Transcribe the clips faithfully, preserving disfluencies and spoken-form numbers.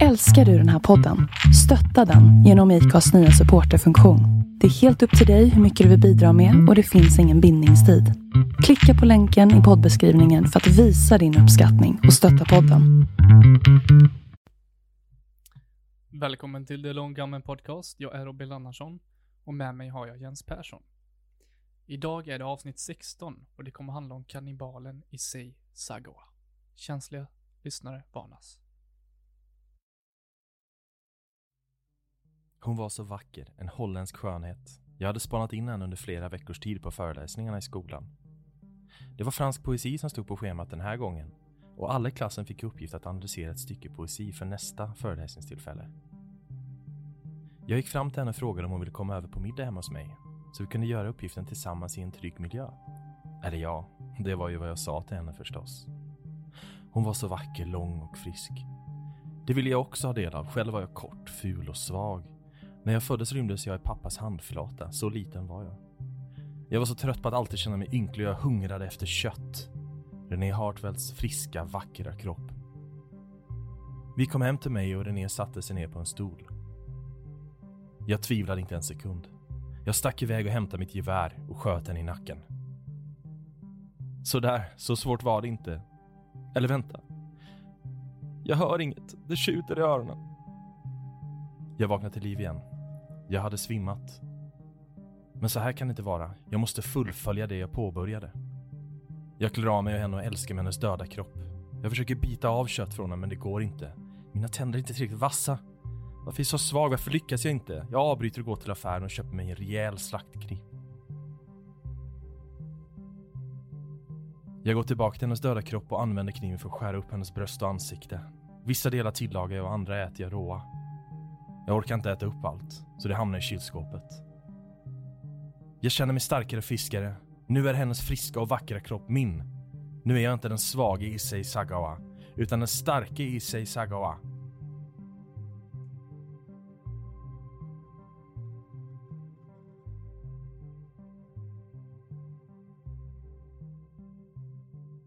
Älskar du den här podden? Stötta den genom I K As nya supporterfunktion. Det är helt upp till dig hur mycket du vill bidra med och det finns ingen bindningstid. Klicka på länken i poddbeskrivningen för att visa din uppskattning och stötta podden. Välkommen till The Long Gammen Podcast. Jag är Robin Lannarsson och med mig har jag Jens Persson. Idag är det avsnitt sexton och det kommer handla om kannibalen Issei Sagawa. Känsliga lyssnare varnas. Hon var så vacker, en holländsk skönhet. Jag hade spanat in henne under flera veckors tid på föreläsningarna i skolan. Det var fransk poesi som stod på schemat den här gången. Och alla i klassen fick uppgift att analysera ett stycke poesi för nästa föreläsningstillfälle. Jag gick fram till henne och frågade om hon ville komma över på middag hemma hos mig. Så vi kunde göra uppgiften tillsammans i en trygg miljö. Eller ja, det var ju vad jag sa till henne förstås. Hon var så vacker, lång och frisk. Det ville jag också ha del av. Själv var jag kort, ful och svag. När jag föddes rymdes jag i pappas handflata, så liten var jag. Jag var så trött på att alltid känna mig ynklig och jag hungrade efter kött. René Hartvelts friska, vackra kropp. Vi kom hem till mig och René satte sig ner på en stol. Jag tvivlade inte en sekund. Jag stack iväg och hämtade mitt gevär och sköt henne i nacken. Så där, så svårt var det inte. Eller vänta. Jag hör inget, det tjuter i öronen. Jag vaknade till liv igen. Jag hade svimmat. Men så här kan det inte vara. Jag måste fullfölja det jag påbörjade. Jag klär av mig och henne och älskar hennes döda kropp. Jag försöker bita av kött från henne men det går inte. Mina tänder är inte tillräckligt vassa. Varför är jag så svag? Varför lyckas jag inte? Jag avbryter och går till affären och köper mig en rejäl slaktkniv. Jag går tillbaka till hennes döda kropp och använder kniven för att skära upp hennes bröst och ansikte. Vissa delar tillagar jag och andra äter jag råa. Jag orkar inte äta upp allt, så det hamnar i kylskåpet. Jag känner mig starkare och friskare. Nu är hennes friska och vackra kropp min. Nu är jag inte den svaga Issei Sagawa, utan den starka Issei Sagawa.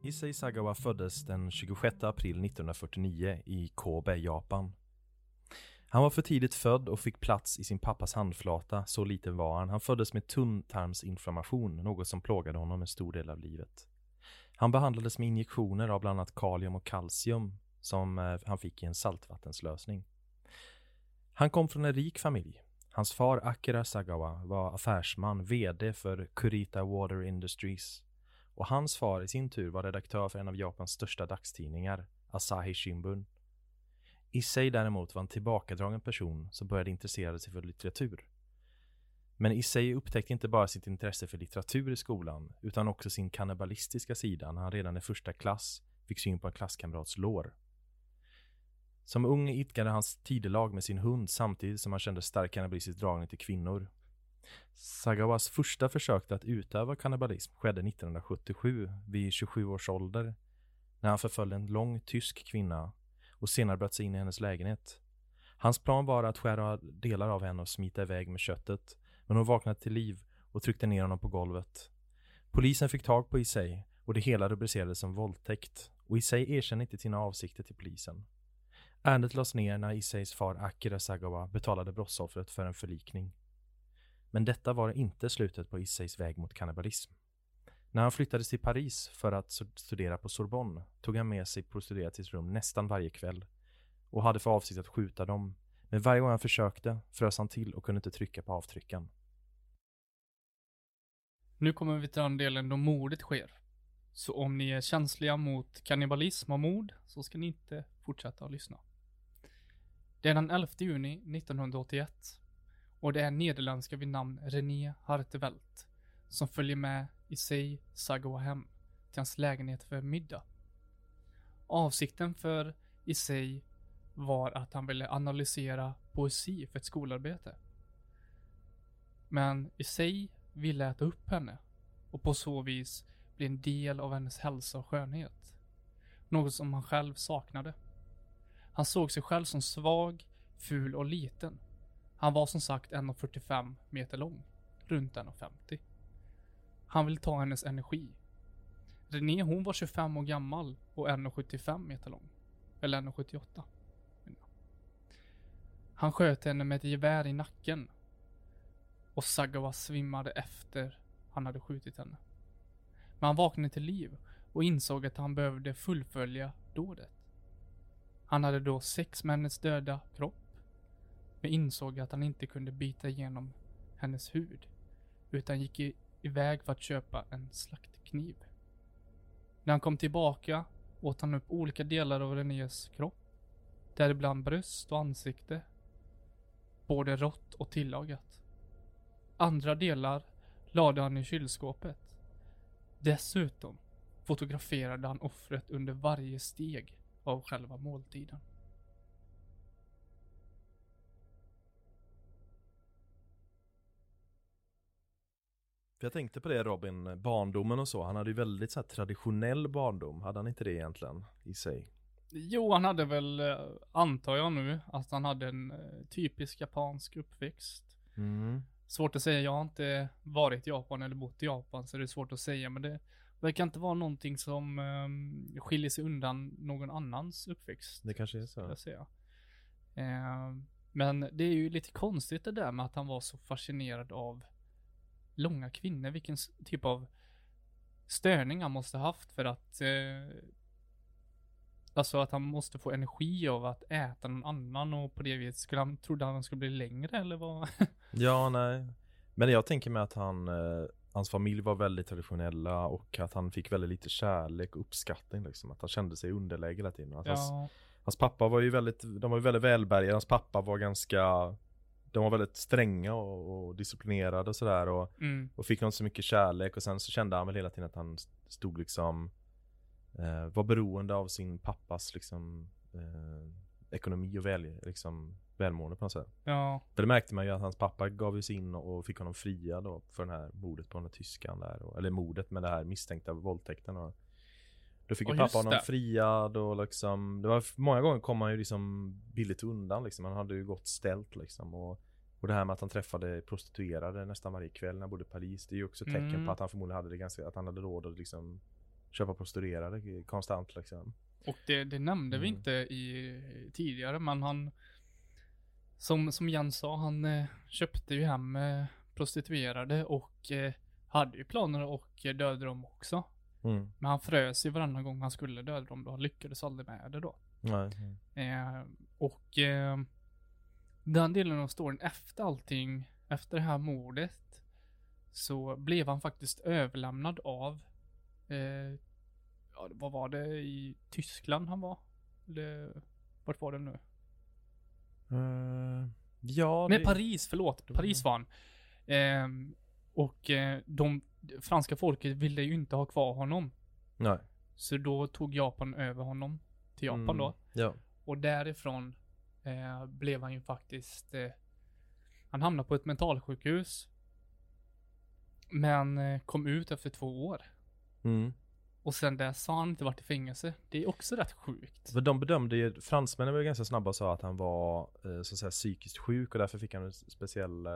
Issei Sagawa föddes den tjugosjätte april nittonhundrafyrtionio i Kobe, Japan. Han var för tidigt född och fick plats i sin pappas handflata, så liten var han. Han föddes med tunntarmsinflammation, något som plågade honom en stor del av livet. Han behandlades med injektioner av bland annat kalium och kalcium som han fick i en saltvattenslösning. Han kom från en rik familj. Hans far Akira Sagawa var affärsman, vd för Kurita Water Industries. Och hans far i sin tur var redaktör för en av Japans största dagstidningar, Asahi Shimbun. Issei däremot var en tillbakadragen person som började intressera sig för litteratur. Men Issei upptäckte inte bara sitt intresse för litteratur i skolan utan också sin kannibalistiska sida när han redan i första klass fick syn på en klasskamrats lår. Som ung idkade hans tidelag med sin hund samtidigt som han kände stark kannibalistisk dragning till kvinnor. Sagawas första försök att utöva kannibalism skedde nittonhundrasjuttiosju vid tjugosju års ålder när han förföljde en lång tysk kvinna och senare bröt sig in i hennes lägenhet. Hans plan var att skära delar av henne och smita iväg med köttet, men hon vaknade till liv och tryckte ner honom på golvet. Polisen fick tag på Issei och det hela rubricerades som våldtäkt och Issei erkände inte sina avsikter till polisen. Ärendet lades ner när Isseis far Akira Sagawa betalade brottsoffret för en förlikning. Men detta var inte slutet på Isseis väg mot kannibalism. När han flyttades till Paris för att studera på Sorbonne tog han med sig prostituerade till sitt rum nästan varje kväll och hade för avsikt att skjuta dem. Men varje gång han försökte frös han till och kunde inte trycka på avtryckan. Nu kommer vi till den delen då mordet sker. Så om ni är känsliga mot kannibalism och mord så ska ni inte fortsätta att lyssna. Det är den elfte juni nittonhundraåttioett och det är nederländska vid namn René Hartevelt som följer med Issei Sagawa hem till hans lägenhet för middag. Avsikten för Issei var att han ville analysera poesi för ett skolarbete. Men Issei ville äta upp henne och på så vis bli en del av hennes hälsa och skönhet. Något som han själv saknade. Han såg sig själv som svag, ful och liten. Han var som sagt en komma fyrtiofem meter lång, runt en komma femtio. Han ville ta hennes energi. René, hon var tjugofem år gammal och en komma sjuttiofem meter lång. Eller en komma sjuttioåtta. Han sköt henne med ett gevär i nacken och Sagawa svimmade efter han hade skjutit henne. Men han vaknade till liv och insåg att han behövde fullfölja dådet. Han hade då sex männens döda kropp, men insåg att han inte kunde bita igenom hennes hud, utan gick i- iväg för att köpa en slaktkniv. När han kom tillbaka åt han upp olika delar av Renés kropp, däribland bröst och ansikte, både rått och tillagat. Andra delar lade han i kylskåpet. Dessutom fotograferade han offret under varje steg av själva måltiden. Jag tänkte på det, Robin, barndomen och så. Han hade ju väldigt så här traditionell barndom. Hade han inte det egentligen i sig? Jo, han hade väl, antar jag nu, att han hade en typisk japansk uppväxt. Mm. Svårt att säga, jag har inte varit i Japan eller bott i Japan, så det är svårt att säga. Men det verkar inte vara någonting som um, skiljer sig undan någon annans uppväxt. Det kanske är så. Säga. Eh, men det är ju lite konstigt det där med att han var så fascinerad av långa kvinnor. Vilken typ av störning han måste ha haft för att... Eh, alltså att han måste få energi av att äta någon annan, och på det viset skulle han, trodde han skulle bli längre eller vad? Ja, nej. Men jag tänker mig att han, eh, hans familj var väldigt traditionella och att han fick väldigt lite kärlek och uppskattning liksom. Att han kände sig underläge hela tiden. Att ja. hans, hans pappa var ju väldigt, de var ju väldigt välbärgade. Hans pappa var ganska, de var väldigt stränga och, och disciplinerade och sådär. Och, mm. och fick inte så mycket kärlek, och sen så kände han väl hela tiden att han stod liksom... var beroende av sin pappas liksom, eh, ekonomi och väl, liksom, välmående på något sätt. Ja. Det märkte man ju att hans pappa gav sig in och fick honom fria då för det här mordet på den här tyskan där. Och, eller mordet med det här misstänkta våldtäkten. Och då fick och ju pappa honom det. friad. Och liksom, det var, många gånger kom han ju liksom billigt undan. Liksom. Han hade ju gått ställt. Liksom, och, och det här med att han träffade prostituerade nästan varje kväll när han bodde i Paris. Det är ju också tecken mm. på att han förmodligen hade det ganska, att han hade råd att liksom... köpa prostituerade konstant liksom. Och det, det nämnde mm. vi inte i tidigare, men han som, som Jens sa, han eh, köpte ju hem eh, prostituerade och eh, hade ju planer och eh, dödade dem också. Mm. Men han frös ju varannan gång han skulle döda dem då. Han lyckades aldrig med det då. Mm. Eh, och eh, den delen av storyn efter allting, efter det här mordet, så blev han faktiskt överlämnad av Eh, ja, vad var det i Tyskland han var? Det, vart var det nu? Uh, ja, Nej, det... Paris, förlåt. Paris var han. Eh, och eh, de franska folket ville ju inte ha kvar honom. Nej. Så då tog Japan över honom till Japan mm, då. Ja. Och därifrån eh, blev han ju faktiskt... Eh, han hamnade på ett mentalsjukhus. Men eh, kom ut efter två år. Mm. Och sen där sa han inte varit i fängelse. Det är också rätt sjukt. För de bedömde ju, fransmännen var ju ganska snabba och sa att han var eh, så att säga, psykiskt sjuk, och därför fick han en speciell, eh,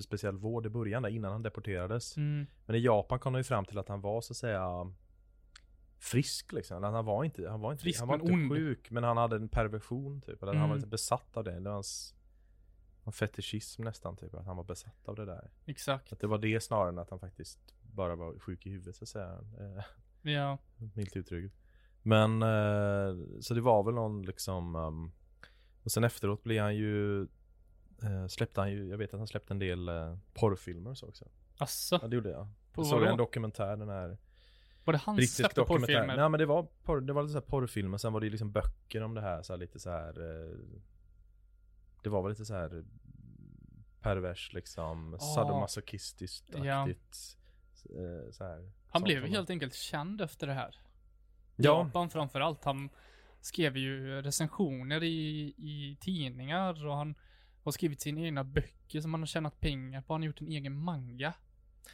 speciell vård i början där, innan han deporterades. Mm. Men i Japan kom de ju fram till att han var så att säga frisk liksom. Han var inte, han var inte, frisk, han var inte men sjuk, men han hade en perversion typ. Eller mm. han var lite besatt av det. Det var hans, en fetischism nästan typ. Att han var besatt av det där. Exakt. Att det var det snarare än att han faktiskt bara var sjuk i huvudet så att säga. Ja. Milt uttryck. Men eh, så det var väl någon liksom um, och sen efteråt blev han ju eh, släppte han ju, jag vet att han släppte en del eh, porrfilmer så också. Asså? Ja, det gjorde jag. Jag såg en dokumentär, den här. Var det han släppte porrfilmer? Nej, men det var porr, det var lite så här porrfilmer, sen var det liksom böcker om det här så här, lite så här eh, det var väl lite så här pervers liksom, oh. sadomasochistiskt aktigt. Ja. Så här, han blev ju helt enkelt känd efter det här. Ja. Japan framförallt. Han skrev ju recensioner i, i tidningar, och han har skrivit sina egna böcker som han har tjänat pengar på. Han har gjort en egen manga.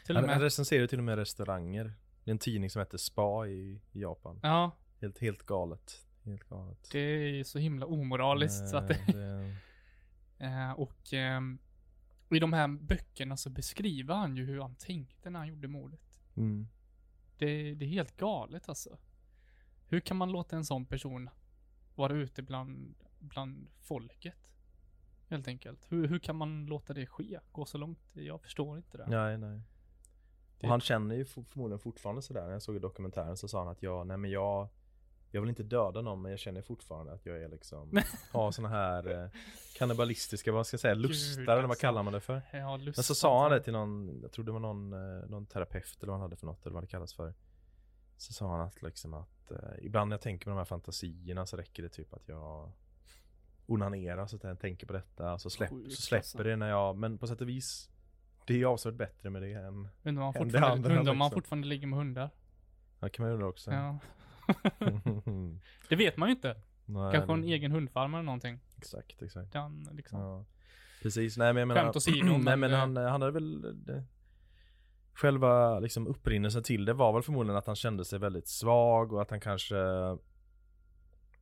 Till han, och med. han recenserar till och med restauranger. Det är en tidning som heter Spa i, i Japan. Ja. Helt, helt, galet. helt galet. Det är så himla omoraliskt. Nej, så att det... det... och... Um... Och i de här böckerna så beskriver han ju hur han tänkte när han gjorde mordet. Mm. Det, det är helt galet alltså. Hur kan man låta en sån person vara ute bland, bland folket? helt enkelt. Hur, hur kan man låta det ske? Gå så långt? Jag förstår inte det. Nej, nej. Det... Och han känner ju förmodligen fortfarande sådär. När jag såg i dokumentären så sa han att jag, nej men jag, jag vill inte döda någon, men jag känner fortfarande att jag är liksom, har såna här eh, kannibalistiska, vad ska jag säga, lustar, eller alltså, vad kallar man det för? Ja, men så sa han det till någon, jag tror det var någon, någon terapeut eller vad han hade för något, eller vad det kallas för. Så sa han att liksom att, eh, ibland när jag tänker på de här fantasierna så räcker det typ att jag onanerar så att jag tänker på detta, så, släpp, Sjukt, så släpper alltså. Det när jag, men på sätt och vis, det är ju avsvärt bättre med det än, undrar man än det andra. Undrar liksom. Man fortfarande ligger med hundar. Ja, kan man undra också. Ja. Det vet man ju inte. Nej, kanske en nej. egen hundfarm eller någonting. Exakt, exakt. Den, liksom. Ja. Precis, nej men jag menar, sidor, nej, men han, han hade väl... Det, själva liksom, upprinnelsen till det var väl förmodligen att han kände sig väldigt svag och att han kanske...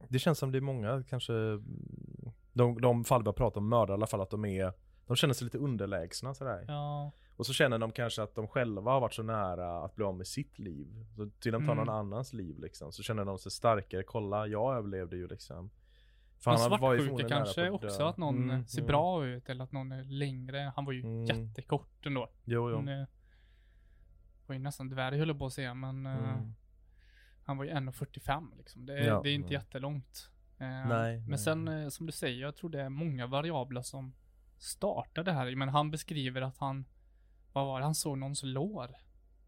Det känns som det är många kanske... De, de fall vi har pratat om mördare i alla fall, att de är... De känner sig lite underlägsna sådär. Ja. Och så känner de kanske att de själva har varit så nära att bli av med sitt liv. Så till de tar mm. någon annans liv liksom. Så känner de sig starkare. Kolla, jag överlevde ju liksom. För han var ju förmodligen kanske också att någon mm, ser ja. bra ut. Eller att någon är längre. Han var ju mm. jättekort ändå. Jo, jo. Han eh, var ju nästan dvärg, höll jag på att säga. Men mm. eh, han var ju en komma fyrtiofem liksom. Det, ja, det är inte ja. jättelångt. Eh, nej, men nej. sen eh, som du säger, jag tror det är många variabler som startade här. Men han beskriver att han, vad var det? Han såg någons lår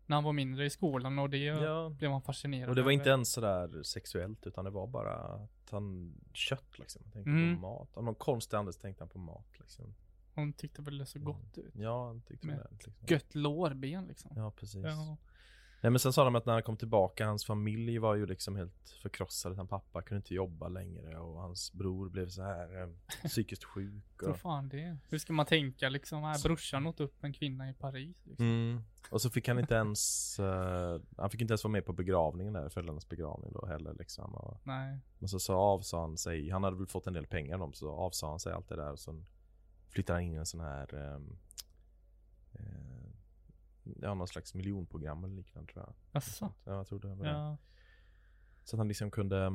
när han var mindre i skolan, och det ja. blev han fascinerad. Och det var över. Inte ens sådär sexuellt, utan det var bara att han kött liksom. Han tänkte mm. på mat. Om någon konstig andes tänkte han på mat liksom. Hon tyckte väl det så gott mm. ut. Ja, han tyckte med det. Liksom. Gött lårben liksom. Ja, precis. Ja. Nej, men sen sa de att när han kom tillbaka, hans familj var ju liksom helt förkrossad. Han pappa kunde inte jobba längre och hans bror blev så här eh, psykiskt sjuk. Och... Så fan det. Hur ska man tänka liksom? Här, brorsan åt upp en kvinna i Paris. Liksom. Mm. Och så fick han inte ens eh, han fick inte ens vara med på begravningen där, föräldrarnas begravning då heller liksom. Och, nej. Men så, så avsade han sig, han hade väl fått en del pengar dem, så avsade han sig allt det där och så flyttade han in en sån här eh, eh, ja, någon slags miljonprogram eller liknande tror jag. Asså? Ja, jag tror det var det. Ja. Så att han liksom kunde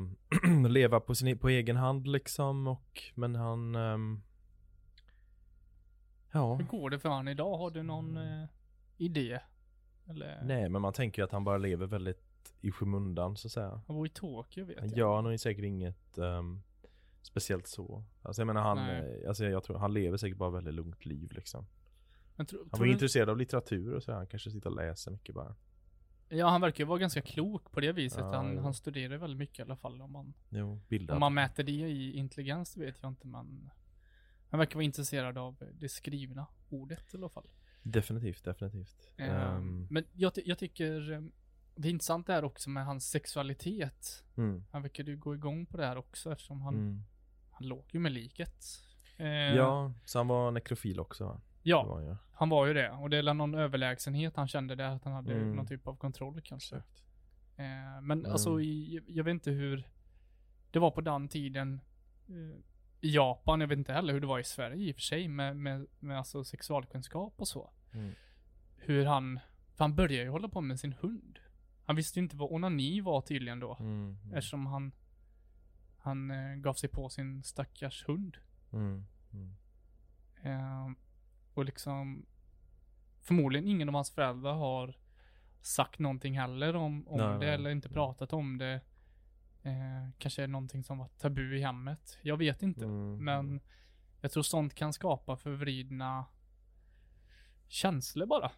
leva på, sin, på egen hand liksom, och, men han um, ja. Hur går det för han idag? Har du någon mm. eh, idé? Eller? Nej, men man tänker ju att han bara lever väldigt i skymundan så att säga. Han var i Tokyo vet jag. Ja, han har ju säkert inget um, speciellt så. Alltså jag menar han, alltså, jag tror han lever säkert bara väldigt lugnt liv liksom. Men tro, han var intresserad du... av litteratur och så här. Han kanske sitter och läser mycket bara. Ja, han verkar ju vara ganska klok på det viset. Ja, han, han studerar väldigt mycket i alla fall. Om man, jo, om man mäter det i intelligens vet jag inte. Men han verkar vara intresserad av det skrivna ordet i alla fall. Definitivt, definitivt. Uh, um... Men jag, jag tycker det är intressant det här också med hans sexualitet. Mm. Han verkar ju gå igång på det här också eftersom han, mm. han låg ju med liket. Uh, ja, så han var nekrofil också va? Ja, var, ja, han var ju det. Och det är någon överlägsenhet han kände där. Att han hade mm. någon typ av kontroll kanske. Eh, men mm. alltså, jag, jag vet inte hur det var på den tiden eh, i Japan. Jag vet inte heller hur det var i Sverige i och för sig. Med, med, med alltså sexualkunskap och så. Mm. Hur han... För han började ju hålla på med sin hund. Han visste ju inte vad onani var tydligen då. Mm. Mm. Eftersom han, han eh, gav sig på sin stackars hund. Mm. Mm. Eh, Och liksom förmodligen ingen av hans föräldrar har sagt någonting heller om, om nej, det eller inte pratat om det. Eh, kanske är någonting som var tabu i hemmet. Jag vet inte. Mm. Men jag tror sånt kan skapa förvridna känslor bara,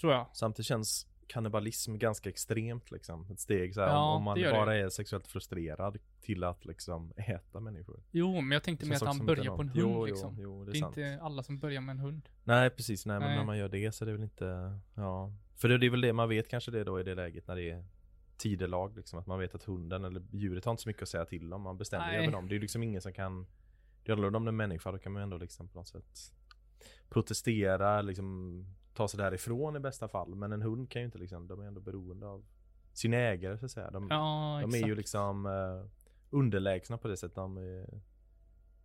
tror jag. Samtidigt känns kannibalism ganska extremt liksom. Ett steg så här, ja, om man bara det. är sexuellt frustrerad till att liksom äta människor. Jo, men jag tänkte med att han börjar på en hund jo, liksom. Jo, jo, det är, det är inte alla som börjar med en hund. Nej, precis. Nej, nej. Men när man gör det så är det väl inte... Ja. För det, det är väl det man vet kanske det då i det läget när det är tidelag liksom. Att man vet att hunden eller djuret har inte så mycket att säga till om. Man bestämmer över dem. Det är ju liksom ingen som kan... Det handlar om en människa, då kan man ändå liksom på något sätt protestera liksom... ta sig därifrån i bästa fall, men en hund kan ju inte liksom, de är ändå beroende av sin ägare så att säga. De, ja, de är ju liksom uh, underlägsna på det sättet. De är,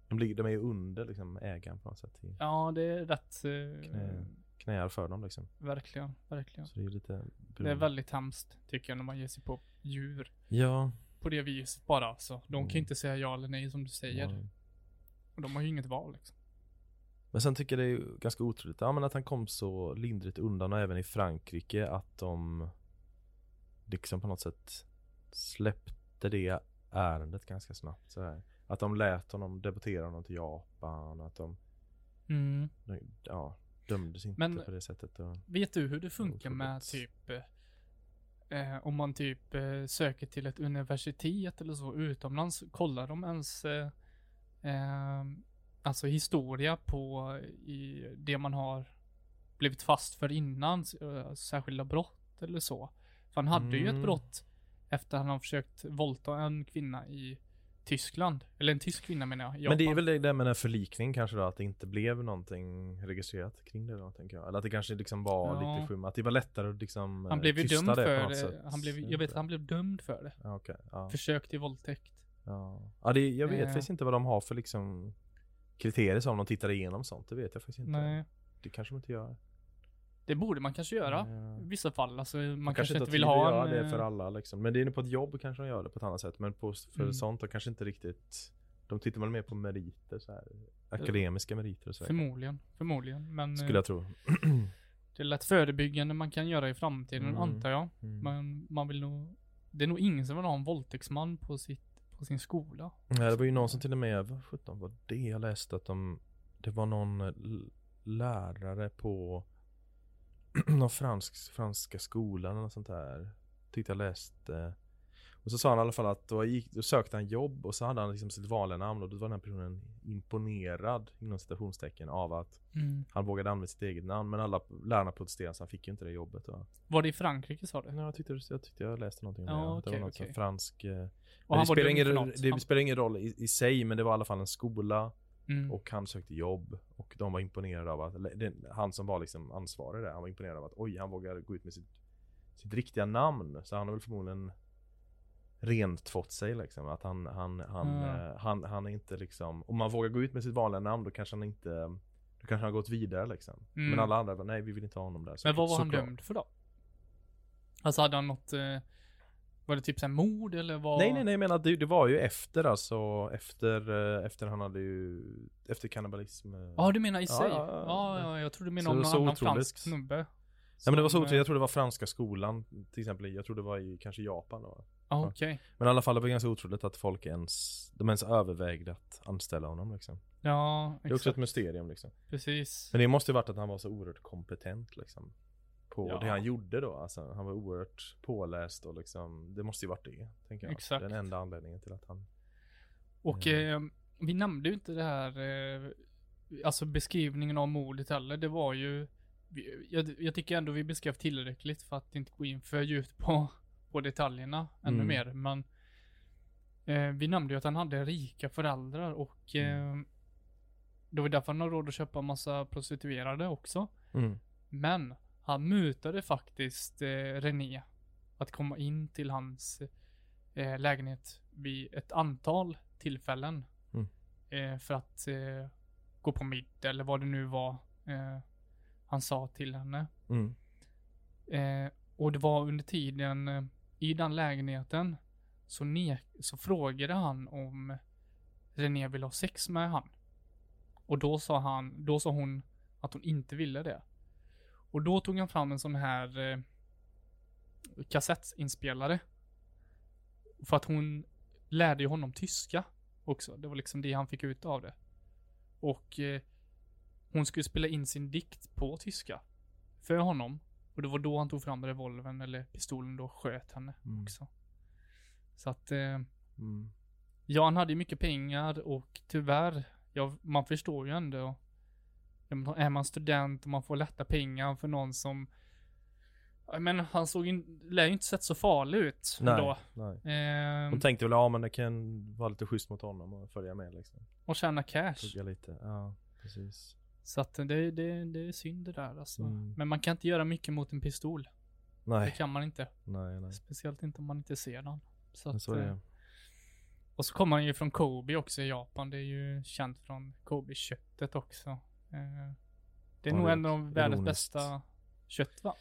de, de är ju under liksom, ägaren på något sätt. Ja, det är rätt uh, knä, knäar för dem liksom. Verkligen, verkligen. Så det är lite beroende. Det är väldigt hemskt tycker jag när man ger sig på djur. Ja. På det viset bara alltså. De kan mm. inte säga ja eller nej som du säger. Ja. Och de har ju inget val liksom. Men sen tycker jag det är ganska otroligt ja, men att han kom så lindrigt undan, och även i Frankrike, att de liksom på något sätt släppte det ärendet ganska snabbt. Så här. Att de lät honom deportera honom till Japan, att de mm. ja, dömdes inte men på det sättet. Och vet du hur det funkar med typ eh, om man typ eh, söker till ett universitet eller så utomlands, kollar de ens eh, eh, alltså historia på i det man har blivit fast för innan, särskilda brott eller så. För han hade mm. ju ett brott efter han har försökt våldta en kvinna i Tyskland. Eller en tysk kvinna menar jag. Japan. Men det är väl det där med en förlikning kanske då, att det inte blev någonting registrerat kring det då, tänker jag. Eller att det kanske liksom var ja. lite skymma, att det var lättare att liksom han blev ju dömd för det. Han blev, jag vet att han blev dömd för det. Ja, okay. ja. Försök till våldtäkt. Ja, ja det, jag vet eh. faktiskt inte vad de har för liksom kriterier som de tittar igenom sånt, det vet jag faktiskt inte. Nej. Det kanske man inte gör. Det borde man kanske göra i vissa fall. Alltså, man kanske, kanske inte, inte vill ha en... det för alla. Liksom. Men det är inne på ett jobb kanske de gör det på ett annat sätt. Men på, för mm. sånt och kanske inte riktigt... De tittar väl mer på meriter. Så här, akademiska meriter. Och så förmodligen. förmodligen. Men, skulle jag tro. Det är lätt förebyggande man kan göra i framtiden, mm. antar jag. Mm. Men man vill nog... Det är nog ingen som vill ha en våldtäktsman på, sitt, på sin skola. Nej, det var ju någon som till och med... Vad sjutton var det? Jag läste att de... Det var någon lärare på... någon fransk, franska skolan eller sånt där. Tyckte jag läste. Och så sa han i alla fall att då, gick, då sökte han jobb och så hade han liksom sitt valnamn, och då var den här personen imponerad inom citationstecken av att mm. han vågade använda sitt eget namn, men alla lärarna protesterade så han fick ju inte det jobbet. Va? Var det i Frankrike sa du? Nej, jag tyckte jag, tyckte jag läste någonting om ja, det. Okay, det var något okay. fransk... Och det spelar ingen, det spelar ingen roll i, i sig, men det var i alla fall en skola. Mm. Och han sökte jobb och de var imponerade av att den, han som var liksom ansvarig där, han var imponerad av att oj, han vågade gå ut med sitt, sitt riktiga namn, så han har väl förmodligen rent fått sig liksom, att han han han, mm. eh, han han är inte liksom, om man vågar gå ut med sitt vanliga namn då kanske han inte, då kanske han har gått vidare liksom. Mm. Men alla andra var nej, vi vill inte ha honom där. Så, men vad var han klart. dömd för då? Alltså hade han något eh... var det typ så här mord eller vad? Nej nej nej, men att det, det var ju efter alltså efter efter han hade ju efter kannibalism. Ja, ah, du menar i sig. Ja, ja, ja. ja, jag tror du menar så, om någon annan fransk snubbe. Nej, ja, men det var så otroligt. Jag tror det var franska skolan till exempel. Jag tror det var i kanske Japan då. Ah, okej. Okay. Men i alla fall det var ganska otroligt att folk ens de ens övervägde att anställa honom liksom. Ja, exakt. Det är också ett mysterium liksom. Precis. Men det måste ju varit att han var så oerhört kompetent liksom. På ja. det han gjorde då. Alltså, han var oerhört påläst och liksom, det måste ju varit det, tänker jag. Exakt. Den enda anledningen till att han... Och eh, vi nämnde ju inte det här eh, alltså beskrivningen av mordet heller. Det var ju... Vi, jag, jag tycker ändå vi beskrev tillräckligt för att inte gå in för djupt på, på detaljerna ännu mm. mer. Men eh, vi nämnde ju att han hade rika föräldrar och mm. eh, det var därför han har råd att köpa en massa prostituerade också. Mm. Men... Han mutade faktiskt eh, René att komma in till hans eh, lägenhet vid ett antal tillfällen mm. eh, för att eh, gå på middag eller vad det nu var eh, han sa till henne. Mm. Eh, och det var under tiden eh, i den lägenheten så, ne- så frågade han om René ville ha sex med han. Och då sa, han, då sa hon att hon inte ville det. Och då tog han fram en sån här eh, kassettinspelare. För att hon lärde ju honom tyska också. Det var liksom det han fick ut av det. Och eh, hon skulle spela in sin dikt på tyska för honom. Och det var då han tog fram revolvern eller pistolen då sköt henne mm. också. Så att eh, mm. ja, han hade ju mycket pengar och tyvärr, ja, man förstår ju ändå. Är man student och man får lätta pengar för någon som... Men han såg in, lär ju inte sett så farlig ut. Nej, då. nej. Eh, De tänkte väl, ja men det kan vara lite schysst mot honom och följa med liksom. Och tjäna cash. Tugga lite, ja precis. Så att det, det, det är synd det där alltså. Mm. Men man kan inte göra mycket mot en pistol. Nej. Det kan man inte. Nej, nej. Speciellt inte om man inte ser den. Så att, så är det. Och så kommer han ju från Kobe också i Japan. Det är ju känt från Kobe-köttet också. Det är ja, nog en av världens bästa kött, va?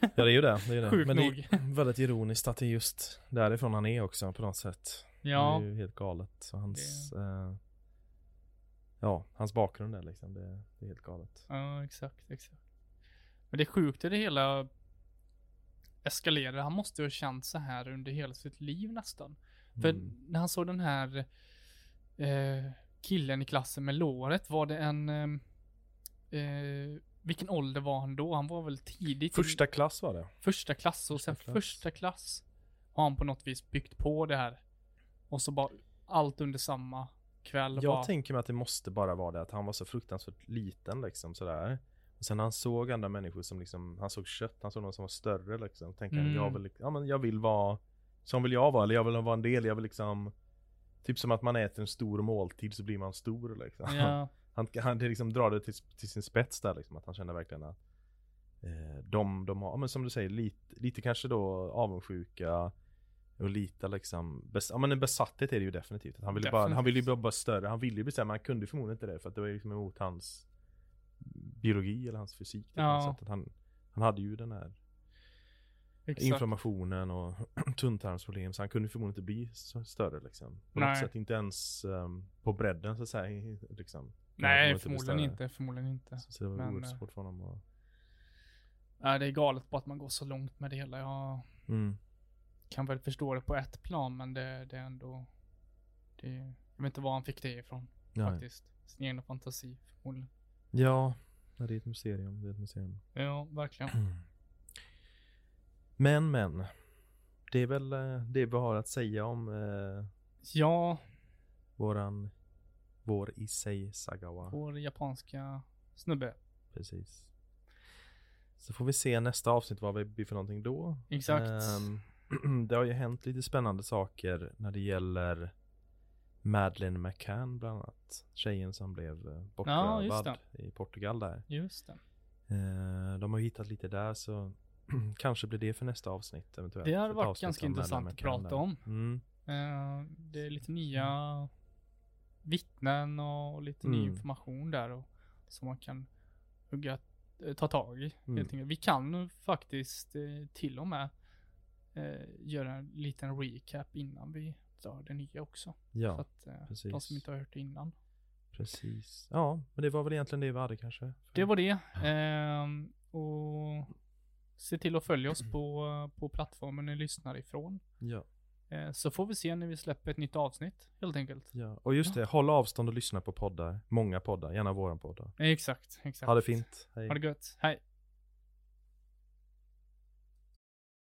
Ja, det är ju det, det, är det. Sjukt men nog. Det är väldigt ironiskt att det är just därifrån han är också på något sätt. Ja. Det är ju helt galet. Så hans, det... eh, ja, hans bakgrund är liksom, det, det är helt galet. Ja, exakt, exakt. Men det är sjukt hur det hela eskalerade. Han måste ju ha känt så här under hela sitt liv nästan. För mm. när han såg den här eh, killen i klassen med låret, var det en... Eh, eh, vilken ålder var han då? Han var väl tidigt... Första klass var det. Första klass, och första sen klass. första klass har han på något vis byggt på det här. Och så bara allt under samma kväll. Jag bara... tänker mig att det måste bara vara det, att han var så fruktansvärt liten liksom sådär. Och sen han såg andra människor som liksom, han såg kött, han såg någon som var större liksom. Tänkte mm. han, jag vill, ja, men jag vill vara, som vill jag vara, eller jag vill vara en del, jag vill liksom, typ som att man äter en stor måltid så blir man stor liksom. Ja. Han, han det liksom drar det till, till sin spets där liksom, att han känner verkligen att eh, de, de har, men som du säger, lite, lite kanske då avundsjuka och lite liksom, bes, ja men en besatthet är det ju definitivt. Att han ville bara, han ville ju bara större, han ville ju bestämma, han kunde förmodligen inte det för att det var liksom emot hans biologi eller hans fysik. Ja. Sätt, att han, han hade ju den här Exakt. Informationen och tunntarmsproblem, så han kunde förmodligen inte bli så större liksom. På Nej. Något sätt, inte ens um, på bredden så att säga liksom. Nej, förmodligen inte, förmodligen inte. Så, så det var men, oerhört svårt för honom att... Nej, det är galet på att man går så långt med det hela. Jag mm. kan väl förstå det på ett plan, men det, det är ändå... Det, jag vet inte var han fick det ifrån, Nej. Faktiskt. Sin egna fantasi, förmodligen. Ja, det är ett museum, det är ett museum. Ja, verkligen. Men, men. Det är väl det vi har att säga om... Eh, ja. Våran... Vår Issei Sagawa. Vår japanska snubbe. Precis. Så får vi se nästa avsnitt vad vi blir för någonting då. Exakt. Um, det har ju hänt lite spännande saker när det gäller Madeline McCann bland annat. Tjejen som blev bortrövad ja, i Portugal där. Just det. Uh, de har hittat lite där, så kanske blir det för nästa avsnitt eventuellt. Det har varit ganska intressant att prata där. om. Mm. Uh, det är lite nya... Mm. vittnen och lite mm. ny information där och, som man kan hugga, ta tag i. Mm. Vi kan faktiskt eh, till och med eh, göra en liten recap innan vi tar det nya också. Ja, så att, eh, precis. De som inte har hört det innan. Precis. Ja, men det var väl egentligen det vi hade kanske. För... Det var det. Ehm, och se till att följa oss på, på plattformen ni lyssnar ifrån. Ja. Så får vi se när vi släpper ett nytt avsnitt, helt enkelt. Ja, och just det, ja. Håll avstånd och lyssna på poddar. Många poddar, gärna våran poddar. Exakt, exakt. Ha det fint. Hej. Ha det gött. Hej.